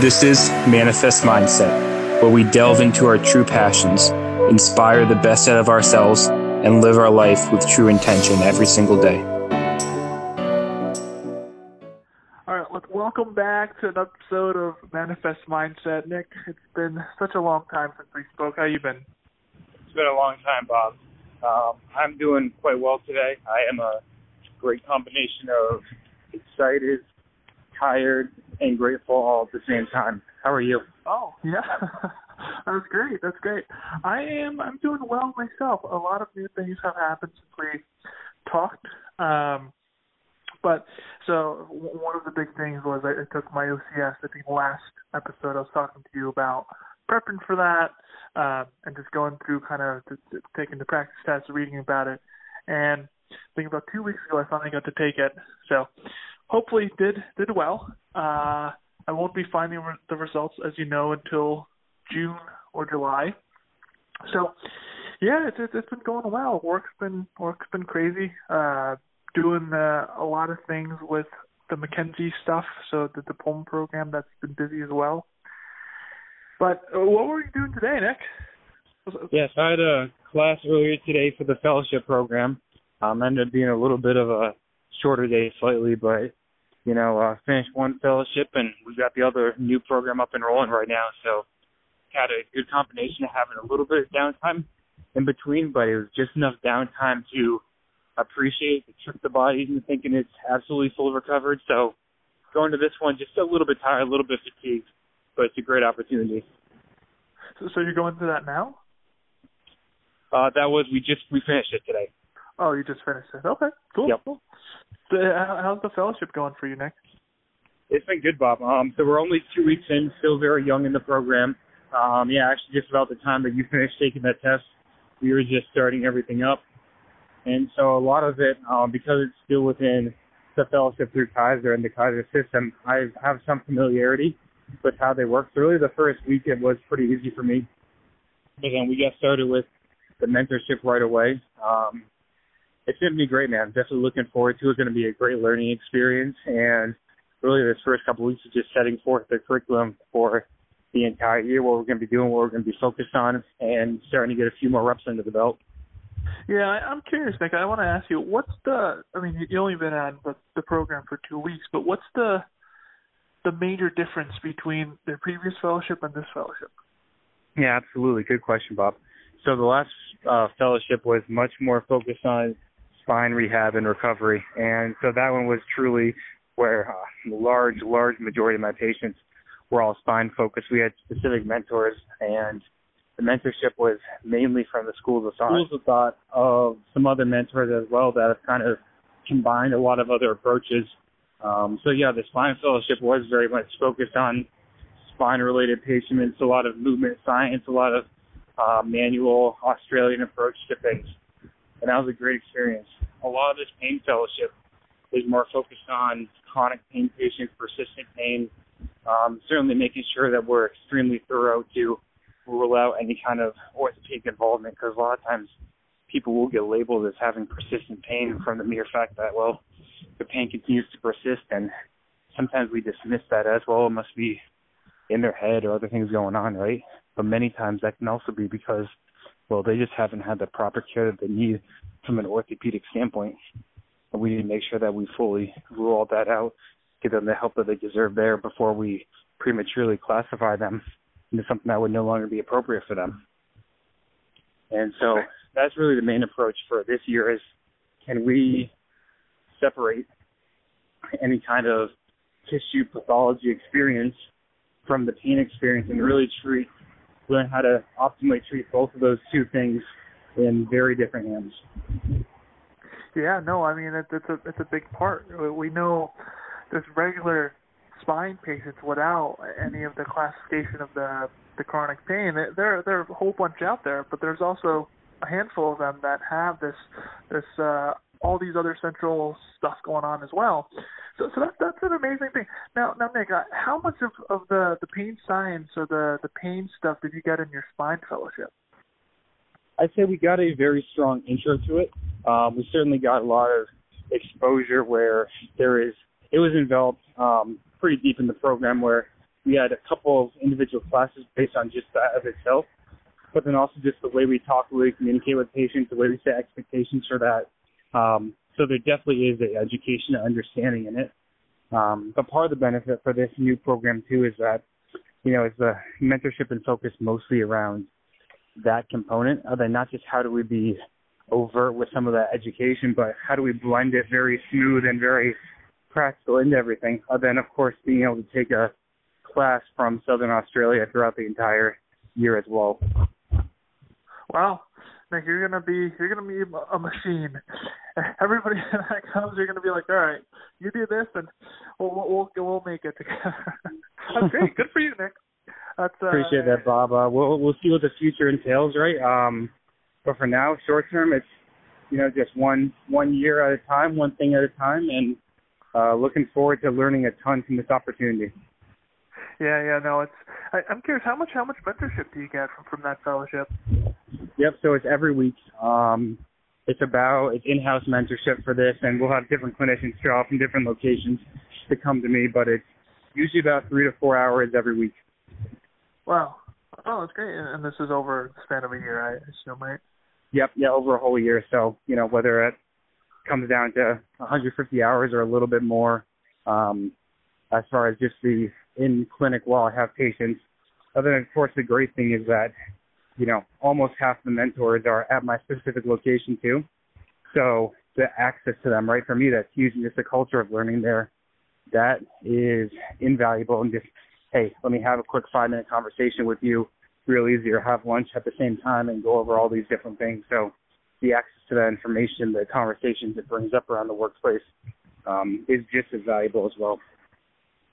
This is Manifest Mindset, where we delve into our true passions, inspire the best out of ourselves, and live our life with true intention every single day. All right, welcome back to an episode of Manifest Mindset. Nick, it's been such a long time since we spoke. How you been? It's been a long time, Bob. I'm doing quite well today. I am a great combination of excited, tired, and grateful all at the same time. How are you? Oh, yeah. That's great. I'm doing well myself. A lot of new things have happened since we talked. So one of the big things was I took my OCS. I think last episode I was talking to you about prepping for that and just going through kind of taking the practice stats, reading about it. And I think about 2 weeks ago I finally got to take it. So hopefully did well. I won't be finding the results, as you know, until June or July. So, yeah, it's been going well. Work's been crazy. Doing a lot of things with the McKenzie stuff, so the PUM program, that's been busy as well. But what were you doing today, Nick? Yes, I had a class earlier today for the fellowship program. Ended up being a little bit of a shorter day slightly, but finished one fellowship and we've got the other new program up and rolling right now. So had a good combination of having a little bit of downtime in between, but it was just enough downtime to appreciate the trick the body's into thinking it's absolutely full recovered. So going to this one, just a little bit tired, a little bit fatigued, but it's a great opportunity. So you're going through that now? We finished it today. Oh, you just finished it. Okay, cool. Yep. Cool. So how's the fellowship going for you, Nick? It's been good, Bob. So we're only 2 weeks in, still very young in the program. Actually just about the time that you finished taking that test, we were just starting everything up. And so a lot of it, because it's still within the fellowship through Kaiser and the Kaiser system, I have some familiarity with how they work. So really the first weekend was pretty easy for me. But then we got started with the mentorship right away. It's going to be great, man. I'm definitely looking forward to it. It's going to be a great learning experience. And really this first couple of weeks is just setting forth the curriculum for the entire year, what we're going to be doing, what we're going to be focused on, and starting to get a few more reps under the belt. Yeah, I'm curious, Nick. I want to ask you, you've only been on the program for 2 weeks, but what's the major difference between the previous fellowship and this fellowship? Yeah, absolutely. Good question, Bob. So the last fellowship was much more focused on spine rehab and recovery, and so that one was truly where the large majority of my patients were all spine focused. We had specific mentors, and the mentorship was mainly from the schools of thought of some other mentors as well that have kind of combined a lot of other approaches. The spine fellowship was very much focused on spine-related patients, a lot of movement science, a lot of manual Australian approach to things, and that was a great experience. A lot of this pain fellowship is more focused on chronic pain patients, persistent pain, certainly making sure that we're extremely thorough to rule out any kind of orthopedic involvement, because a lot of times people will get labeled as having persistent pain from the mere fact that, well, the pain continues to persist, and sometimes we dismiss that as, well, it must be in their head or other things going on, right? But many times that can also be because, well, they just haven't had the proper care that they need from an orthopedic standpoint. And we need to make sure that we fully rule all that out, give them the help that they deserve there before we prematurely classify them into something that would no longer be appropriate for them. And so that's really the main approach for this year is, can we separate any kind of tissue pathology experience from the pain experience and really learn how to optimally treat both of those two things in very different hands. Yeah, no, I mean, it's a big part. We know this regular spine patients without any of the classification of the chronic pain. There are a whole bunch out there, but there's also a handful of them that have this all these other central stuff going on as well. So that's an amazing thing. Now Nick, how much of the pain science or the pain stuff did you get in your spine fellowship? I'd say we got a very strong intro to it. We certainly got a lot of exposure where it was enveloped pretty deep in the program where We had a couple of individual classes based on just that of itself, but then also just the way we talk, the way we communicate with patients, the way we set expectations for that. So there definitely is an education and understanding in it. But part of the benefit for this new program, too, is that, you know, is the mentorship and focus mostly around that component, other not just how do we be overt with some of that education, but how do we blend it very smooth and very practical into everything, other than, of course, being able to take a class from Southern Australia throughout the entire year as well. Wow. Like, you're gonna be a machine. Everybody that comes, you're gonna be like, all right, you do this, and we'll make it together. That's great. Good for you, Nick. That's, appreciate that, Bob. We'll see what the future entails, right? But for now, short term, it's, you know, just one year at a time, one thing at a time, and looking forward to learning a ton from this opportunity. Yeah, no, I'm curious, how much mentorship do you get from that fellowship? Yep, so it's every week. It's in-house mentorship for this, and we'll have different clinicians show up from different locations to come to me, but it's usually about 3 to 4 hours every week. Wow. Oh, that's great. And this is over the span of a year, I assume, right? Yep, yeah, over a whole year. So, you know, whether it comes down to 150 hours or a little bit more, as far as just the in-clinic while I have patients. Other than, of course, the great thing is that, you know, almost half the mentors are at my specific location, too. So the access to them, right, for me, that's huge. And just the culture of learning there, that is invaluable. And just, hey, let me have a quick 5-minute conversation with you real easy, or have lunch at the same time and go over all these different things. So the access to that information, the conversations it brings up around the workplace is just as valuable as well.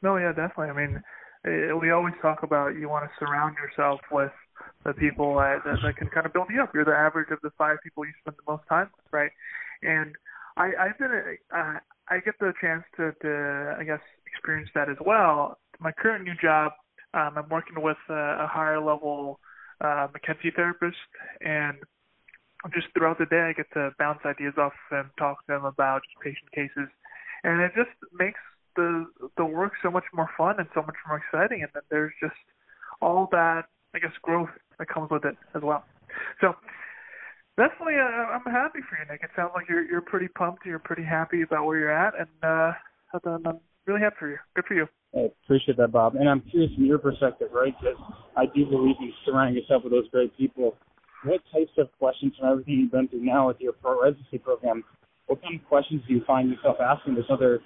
No, yeah, definitely. I mean, we always talk about you want to surround yourself with the people that can kind of build you up. You're the average of the 5 people you spend the most time with, right? And I get the chance to I guess, experience that as well. My current new job, I'm working with a higher-level McKenzie therapist, and just throughout the day I get to bounce ideas off of them, talk to them about patient cases, and it just makes the work so much more fun and so much more exciting, and then there's just all that, I guess, growth that comes with it as well. So definitely, I'm happy for you, Nick. It sounds like you're pretty pumped, you're pretty happy about where you're at, and I'm really happy for you. Good for you. I appreciate that, Bob. And I'm curious from your perspective, right, because I do believe in surrounding yourself with those great people. What types of questions from everything you've been through now with your residency program, what kind of questions do you find yourself asking this other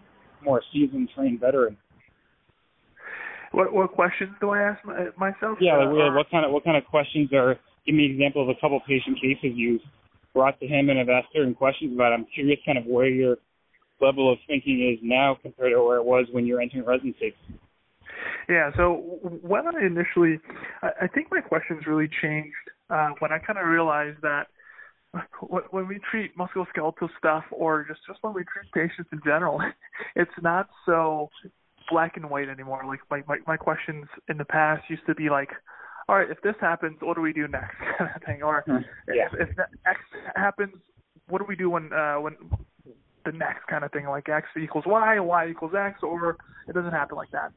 more seasoned, trained veteran? What questions do I ask myself? Yeah, like really, what kind of questions are? Give me an example of a couple patient cases you've brought to him and have asked certain questions about. I'm curious, kind of where your level of thinking is now compared to where it was when you were entering residency. Yeah, so when I initially, I think my questions really changed when I kind of realized that when we treat musculoskeletal stuff, or just when we treat patients in general, it's not so black and white anymore. Like my questions in the past used to be like, all right, if this happens, what do we do next? Kind of thing. Or yeah, if X happens, what do we do when the next kind of thing? Like X equals Y, Y equals X, or it doesn't happen like that.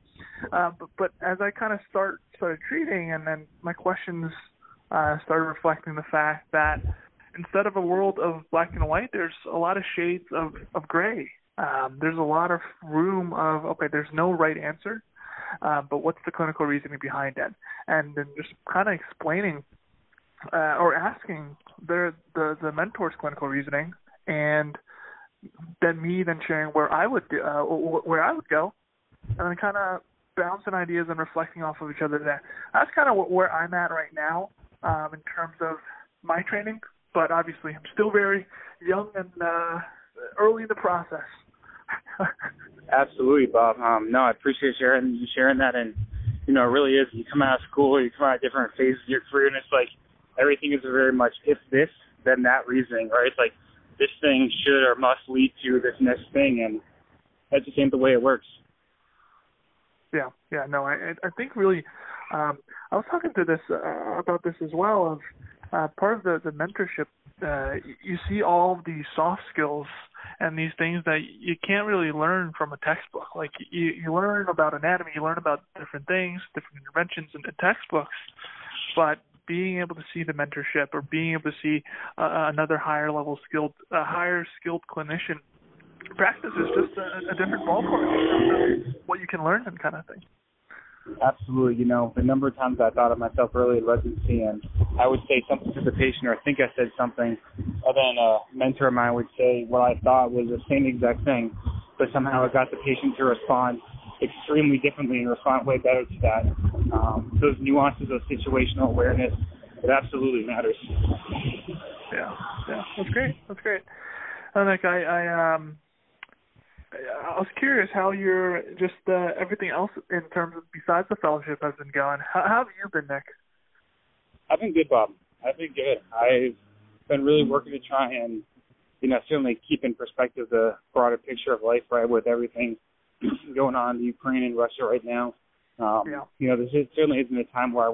But as I kind of started treating, and then my questions started reflecting the fact that instead of a world of black and white, there's a lot of shades of gray. There's a lot of room of, okay, there's no right answer, but what's the clinical reasoning behind it? And then just kind of explaining or asking the mentor's clinical reasoning, and then me then sharing where I would go, and then kind of bouncing ideas and reflecting off of each other there. That's kind of where I'm at right now in terms of my training. But obviously, I'm still very young and early in the process. Absolutely, Bob. No, I appreciate sharing that. And, you know, it really is. You come out of school, you come out of different phases of your career, and it's like everything is very much if this, then that reasoning, right? It's like this thing should or must lead to this next thing, and that's just ain't the way it works. Yeah, no, I think really I was talking to this about this as well of part of the mentorship, you see all the soft skills and these things that you can't really learn from a textbook. Like you learn about anatomy, you learn about different things, different interventions in textbooks, but being able to see the mentorship or being able to see another higher skilled clinician practice is just a different ballpark of what you can learn and kind of thing. Absolutely. You know, the number of times I thought of myself early in residency and I would say something to the patient, or I think I said something, and then a mentor of mine would say what I thought was the same exact thing, but somehow it got the patient to respond extremely differently and respond way better to that. Those nuances of situational awareness, it absolutely matters. Yeah. That's great. And like I was curious how your just everything else in terms of besides the fellowship has been going. How have you been, Nick? I've been good, Bob. I've been really working to try and, certainly keep in perspective the broader picture of life, right, with everything going on in Ukraine and Russia right now. Yeah. Certainly isn't a time where I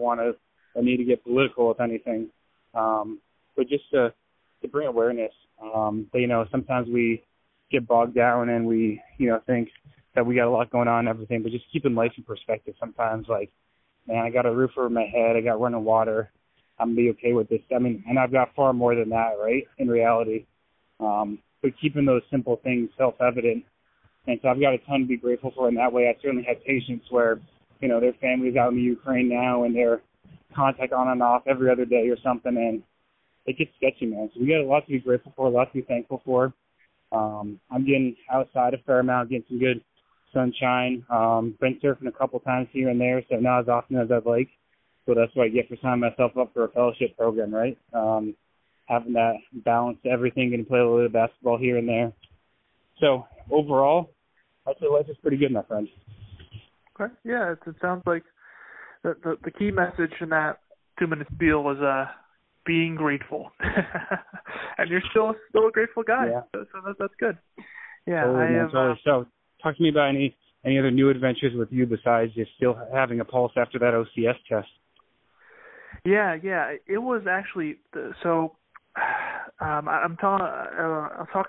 need to get political, if anything, but just to bring awareness that, sometimes we get bogged down and we, think that we got a lot going on and everything, but just keeping life in perspective sometimes, like, man, I got a roof over my head, I got running water, I'm going to be okay with this. I mean, and I've got far more than that, right, in reality. But keeping those simple things self-evident. And so I've got a ton to be grateful for in that way. I certainly had patients where, their family's out in the Ukraine now and they're contact on and off every other day or something, and it gets sketchy, man. So we got a lot to be grateful for, a lot to be thankful for. I'm getting outside a fair amount, getting some good sunshine. Been surfing a couple times here and there, so not as often as I'd like. So that's what I get for signing myself up for a fellowship program, right? Having that balance to everything, going to play a little bit of basketball here and there. So overall, I'd say life is pretty good, my friend. Okay. Yeah, it sounds like the key message in that 2-minute spiel was being grateful. And you're still a grateful guy. Yeah. So that's good. Yeah. Totally, so talk to me about any other new adventures with you besides just still having a pulse after that OCS test. Yeah. It was actually – so I'm talking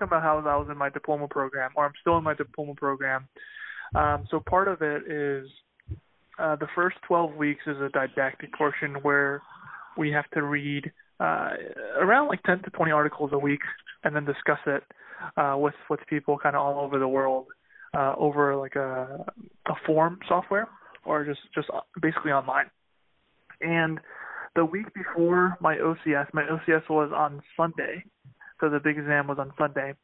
about how I was in my diploma program, or I'm still in my diploma program. So part of it is the first 12 weeks is a didactic portion where we have to read around like 10 to 20 articles a week and then discuss it with people kind of all over the world over like a form software or just basically online. And the week before my OCS was on Sunday, so the big exam was on Sunday.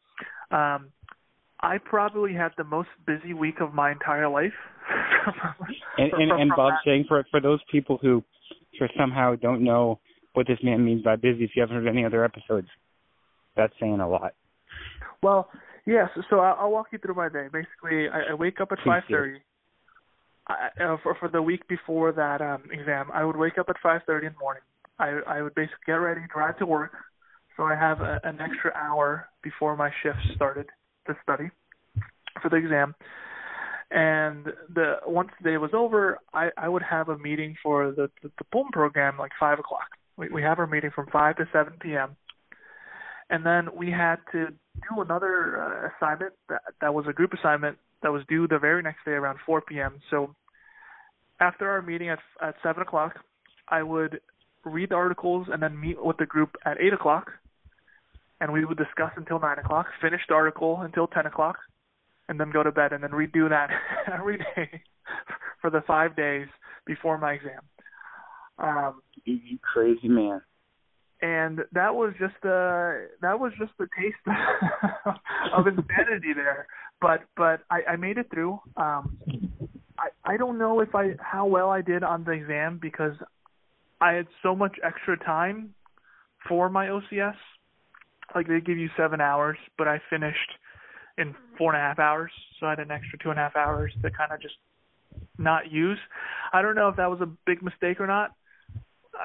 I probably had the most busy week of my entire life. Bob saying for those people who somehow don't know what this man means by busy, if you haven't heard any other episodes, that's saying a lot. Well, yes. Yeah, so I'll walk you through my day. Basically, I wake up at 5:30. For the week before that exam, I would wake up at 5:30 in the morning. I would basically get ready, drive to work, so I have an extra hour before my shift started to study for the exam. And once the day was over, I would have a meeting for the PUM program like 5 o'clock. We have our meeting from 5 to 7 p.m. And then we had to do another assignment that was a group assignment that was due the very next day around 4 p.m. So after our meeting at 7 o'clock, I would read the articles and then meet with the group at 8 o'clock. And we would discuss until 9 o'clock, finish the article until 10 o'clock. And then go to bed and then redo that every day for the 5 days before my exam. You crazy man! And that was just the taste of insanity there. But I made it through. I don't know how well I did on the exam because I had so much extra time for my OCS. Like they give you 7 hours, but I finished in 4.5 hours, so I had an extra 2.5 hours to kind of just not use. I don't know if that was a big mistake or not.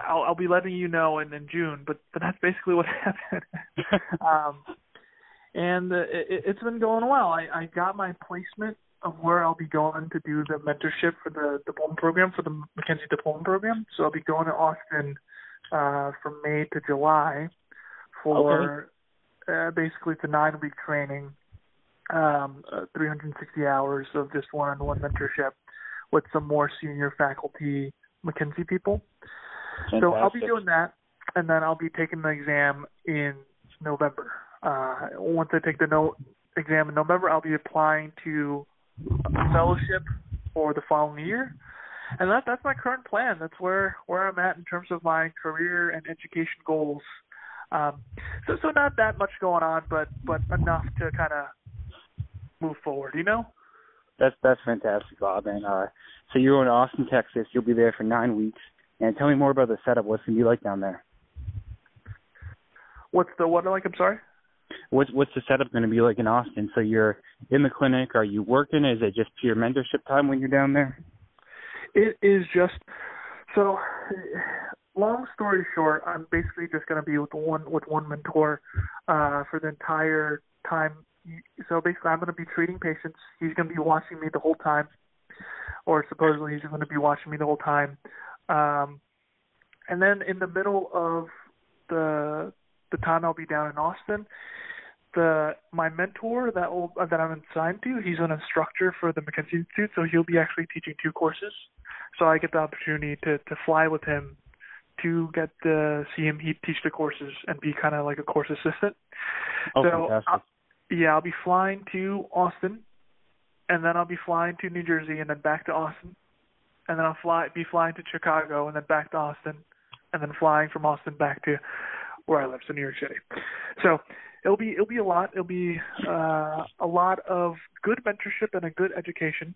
I'll be letting you know in June, but that's basically what happened. And it's been going well. I got my placement of where I'll be going to do the mentorship for the diploma program, for the McKenzie diploma program. So I'll be going to Austin from May to July for basically the 9-week training 360 hours of just one-on-one mentorship with some more senior faculty McKenzie people. Fantastic. So I'll be doing that, and then I'll be taking the exam in November. Once I take the exam in November, I'll be applying to a fellowship for the following year. And that's my current plan. That's where I'm at in terms of my career and education goals. So not that much going on, but enough to kind of move forward, you know? That's fantastic, Bob. And so you're in Austin, Texas. You'll be there for 9 weeks. And tell me more about the setup. What's it going to be like down there? What's the what like? I'm sorry? What's the setup going to be like in Austin? So you're in the clinic. Are you working? Is it just pure mentorship time when you're down there? It is just – so long story short, I'm basically just going to be with one mentor for the entire time. So basically I'm going to be treating patients. He's going to be watching me the whole time, or supposedly he's going to be watching me the whole time. And then in the middle of the time I'll be down in Austin, my mentor that I'm assigned to, he's an instructor for the McKenzie Institute, so he'll be actually teaching two courses. So I get the opportunity to fly with him, to get to see him teach the courses and be kind of like a course assistant. Oh, so fantastic. I'll be flying to Austin, and then I'll be flying to New Jersey, and then back to Austin, and then I'll be flying to Chicago, and then back to Austin, and then flying from Austin back to where I live, so New York City. So it'll be a lot. It'll be a lot of good mentorship and a good education.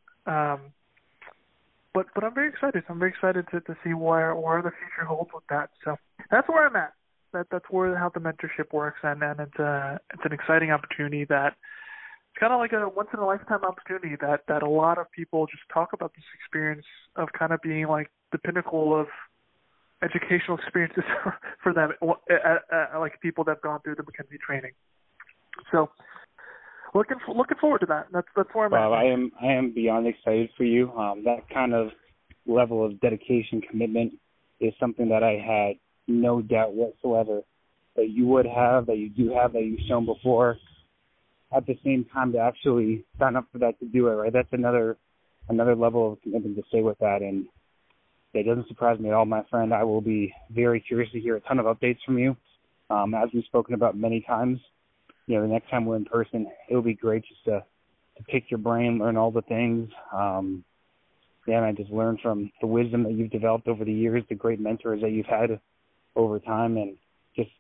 But I'm very excited. I'm very excited to see where the future holds with that. So that's where I'm at. That's where how the mentorship works, and it's an exciting opportunity that it's kind of like a once in a lifetime opportunity that a lot of people just talk about this experience of kind of being like the pinnacle of educational experiences for them, like people that've gone through the McKenzie training. So looking forward to that. That's where I'm at. I am beyond excited for you. That kind of level of dedication, commitment is something that I had no doubt whatsoever that you would have, that you do have, that you've shown before. At the same time, to actually sign up for that, to do it, right? That's another level of commitment to stay with that, and it doesn't surprise me at all, my friend. I will be very curious to hear a ton of updates from you. As we've spoken about many times, you know, the next time we're in person, it would be great just to pick your brain, learn all the things. And I just learned from the wisdom that you've developed over the years, the great mentors that you've had over time, and just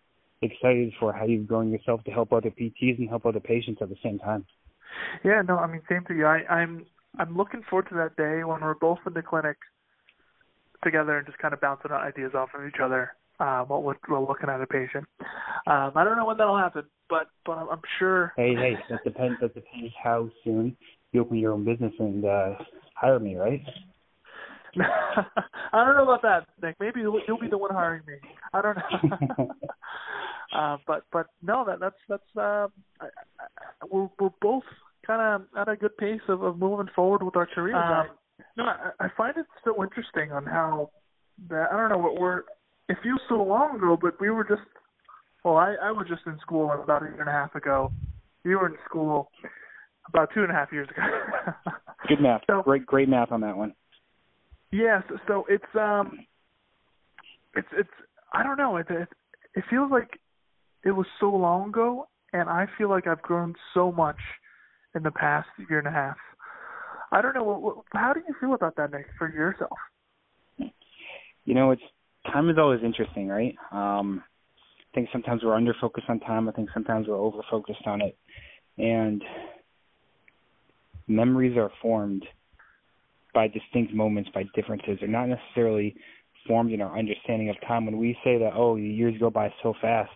excited for how you've grown yourself to help other PTs and help other patients at the same time. Yeah, no, I mean, same to you. I'm looking forward to that day when we're both in the clinic together and just kind of bouncing ideas off of each other while we're looking at a patient. I don't know when that'll happen, but I'm sure. Hey, that depends how soon you open your own business and hire me, right? I don't know about that, Nick. Maybe you'll be the one hiring me. I don't know. But no, we're both kind of at a good pace of moving forward with our careers. No, I find it so interesting on how that I don't know what we're. It feels so long ago, but we were just. Well, I was just in school about a year and a half ago. You were in school about 2.5 years ago. Good math. So, great math on that one. Yes, yeah, so it's I don't know. It feels like it was so long ago, and I feel like I've grown so much in the past year and a half. I don't know. How do you feel about that, Nick, for yourself? You know, time is always interesting, right? I think sometimes we're under-focused on time. I think sometimes we're over-focused on it. And memories are formed by distinct moments, by differences. They're not necessarily formed in our understanding of time. When we say that, oh, years go by so fast,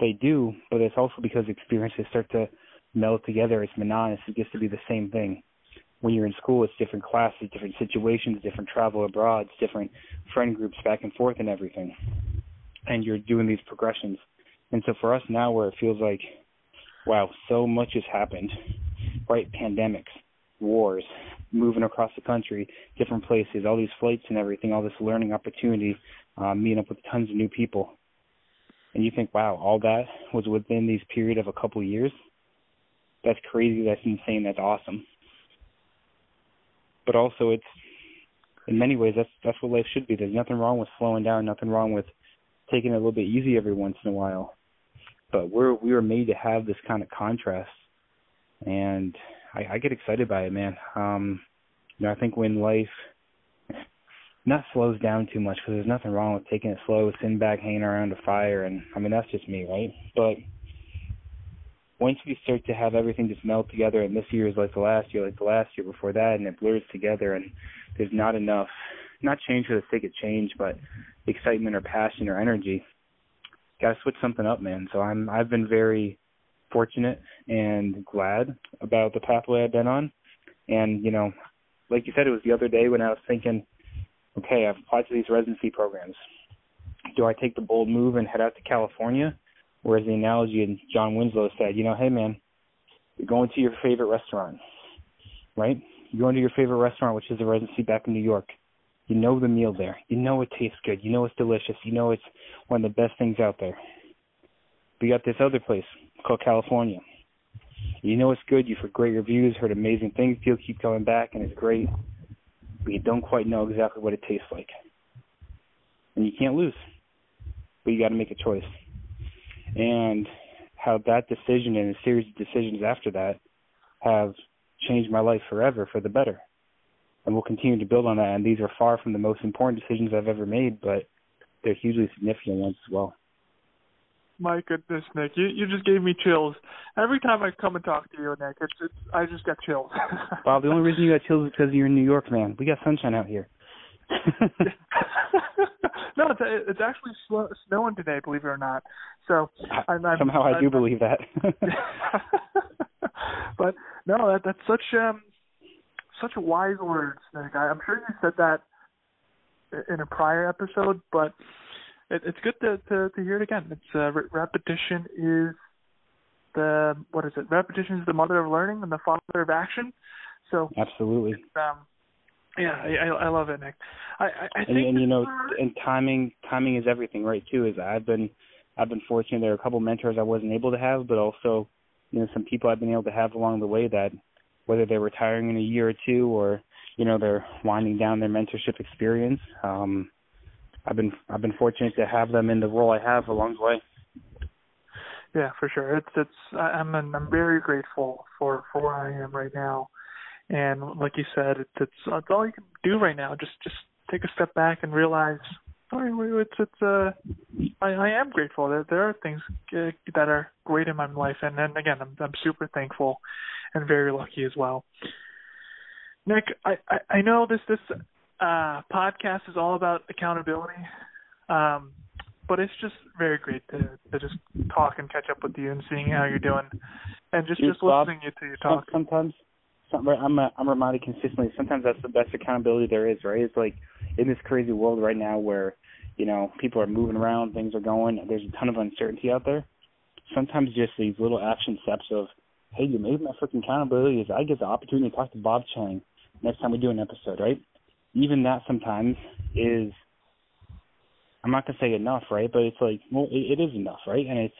they do, but it's also because experiences start to meld together. It's monotonous. It gets to be the same thing. When you're in school, it's different classes, different situations, different travel abroad, it's different friend groups back and forth and everything. And you're doing these progressions. And so for us now, where it feels like, wow, so much has happened, right? Pandemics, wars, moving across the country, different places, all these flights and everything, all this learning opportunity, meeting up with tons of new people. And you think, wow, all that was within these period of a couple years? that's crazy, that's insane, that's awesome. But also, it's in many ways that's what life should be. There's nothing wrong with slowing down, nothing wrong with taking it a little bit easy every once in a while. But we were made to have this kind of contrast, and I get excited by it, man. I think when life not slows down too much, because there's nothing wrong with taking it slow, sitting back, hanging around a fire, and I mean that's just me, right? But once we start to have everything just meld together, and this year is like the last year, before that, and it blurs together, and there's not enough, not change for the sake of change, but excitement or passion or energy. Gotta switch something up, man. So I've been very fortunate and glad about the pathway I've been on, and like you said, it was the other day when I was thinking, okay, I've applied to these residency programs. Do I take the bold move and head out to California? Whereas the analogy in John Winslow said, hey, man, you're going to your favorite restaurant, right? You're going to your favorite restaurant, which is the residency back in New York. You know the meal there. You know it tastes good. You know it's delicious. You know it's one of the best things out there. But you got this other place called California. You know it's good. You've heard great reviews, heard amazing things. People keep coming back, and it's great. But you don't quite know exactly what it tastes like. And you can't lose. But you got to make a choice. And how that decision and a series of decisions after that have changed my life forever for the better. And we'll continue to build on that. And these are far from the most important decisions I've ever made, but they're hugely significant ones as well. My goodness, Nick, you just gave me chills. Every time I come and talk to you, Nick, I just got chills. Bob, the only reason you got chills is because you're in New York, man. We got sunshine out here. No, it's actually snowing today, believe it or not. So somehow I do believe that. But no, that's such wise words, Nick. I'm sure you said that in a prior episode, but it's good to hear it again. It's repetition is the Repetition is the mother of learning and the father of action. So absolutely. Yeah, I love it, Nick. I think and timing is everything, right? Too is I've been fortunate. There are a couple of mentors I wasn't able to have, but also, some people I've been able to have along the way that, whether they're retiring in a year or two, or they're winding down their mentorship experience, I've been fortunate to have them in the role I have along the way. Yeah, for sure. I'm very grateful for where I am right now. And like you said, it's all you can do right now. Just take a step back and realize, I am grateful that there are things that are great in my life. And then again, I'm super thankful and very lucky as well. Nick, I know this podcast is all about accountability, but it's just very great to just talk and catch up with you and seeing how you're doing, and just listening to you talk sometimes. I'm reminded consistently. Sometimes that's the best accountability there is, right? It's like in this crazy world right now where, people are moving around, things are going, there's a ton of uncertainty out there. Sometimes just these little action steps of, hey, you made my freaking accountability is I get the opportunity to talk to Bob Chang next time we do an episode, right? Even that sometimes is, I'm not going to say enough, right? But it's like, well, it is enough, right? And it's,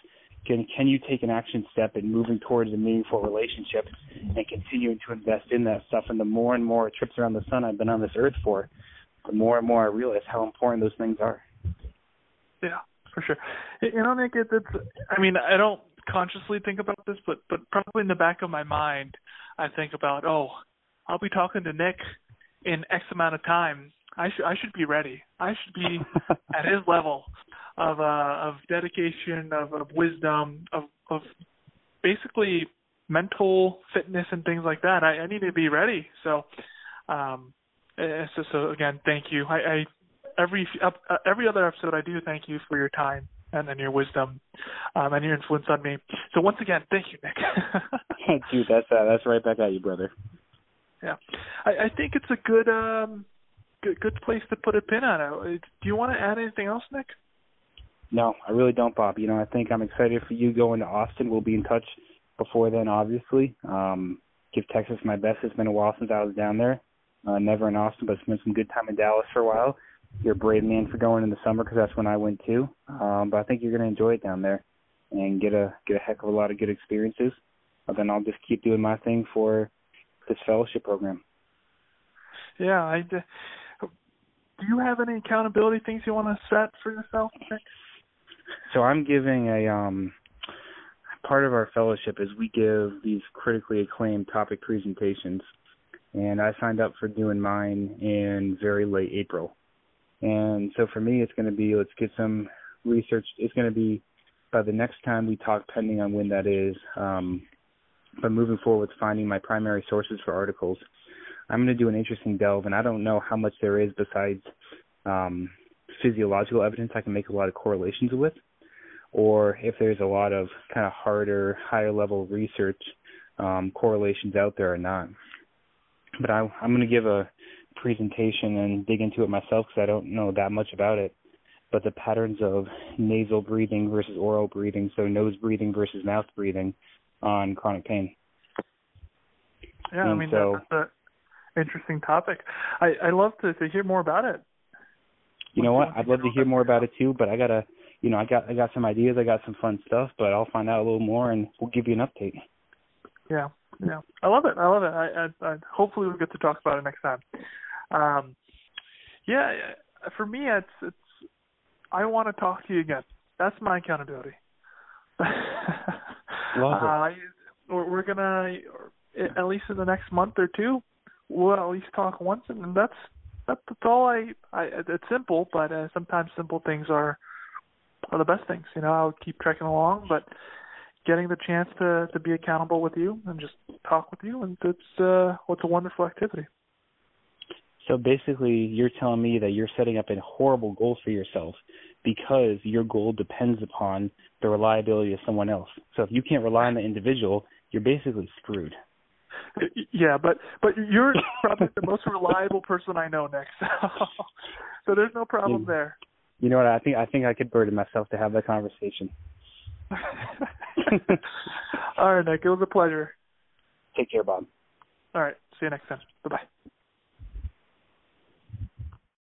Can you take an action step in moving towards a meaningful relationship and continuing to invest in that stuff? And the more and more trips around the sun I've been on this earth for, the more and more I realize how important those things are. Yeah, for sure. Nick, I don't consciously think about this, but probably in the back of my mind, I think about, I'll be talking to Nick in X amount of time. I should be ready. I should be at his level of dedication, of wisdom, of basically mental fitness and things like that. I need to be ready. So, again, thank you. Every other episode, I do thank you for your time and your wisdom and your influence on me. So once again, thank you, Nick. Dude, that's right back at you, brother. Yeah, I think it's a good place to put a pin on it. Do you want to add anything else, Nick? No, I really don't, Bob. I think I'm excited for you going to Austin. We'll be in touch before then, obviously. Give Texas my best. It's been a while since I was down there. Never in Austin, but spent some good time in Dallas for a while. You're a brave man for going in the summer because that's when I went too. But I think you're going to enjoy it down there and get a heck of a lot of good experiences. But then I'll just keep doing my thing for this fellowship program. Yeah. Do you have any accountability things you want to set for yourself? So I'm giving a part of our fellowship is we give these critically acclaimed topic presentations, and I signed up for doing mine in very late April. And so for me, it's going to be, let's get some research. It's going to be by the next time we talk, depending on when that is, but moving forward with finding my primary sources for articles. I'm going to do an interesting delve, and I don't know how much there is besides physiological evidence I can make a lot of correlations with, or if there's a lot of kind of harder, higher-level research correlations out there or not. But I'm going to give a presentation and dig into it myself because I don't know that much about it, but the patterns of nasal breathing versus oral breathing, so nose breathing versus mouth breathing on chronic pain. Yeah, I mean, so, that's an interesting topic. I love to hear more about it. You know what? I'd love to hear more about it too, but I got some ideas. I got some fun stuff, but I'll find out a little more and we'll give you an update. Yeah. Yeah, I love it. I love it. I hopefully we'll get to talk about it next time. Yeah, for me, it's I want to talk to you again. That's my accountability. Love it. We're gonna, at least in the next month or two, we'll at least talk once, and that's all. It's simple, but sometimes simple things are the best things. You know, I'll keep trekking along, but getting the chance to be accountable with you and just talk with you, and it's a wonderful activity. So basically you're telling me that you're setting up a horrible goal for yourself because your goal depends upon the reliability of someone else. So if you can't rely on the individual, you're basically screwed. Yeah, but you're probably the most reliable person I know, Nick. So there's no problem there. You know what? I think I could burden myself to have that conversation. All right, Nick, it was a pleasure. Take care, Bob. All right, see you next time. Bye-bye.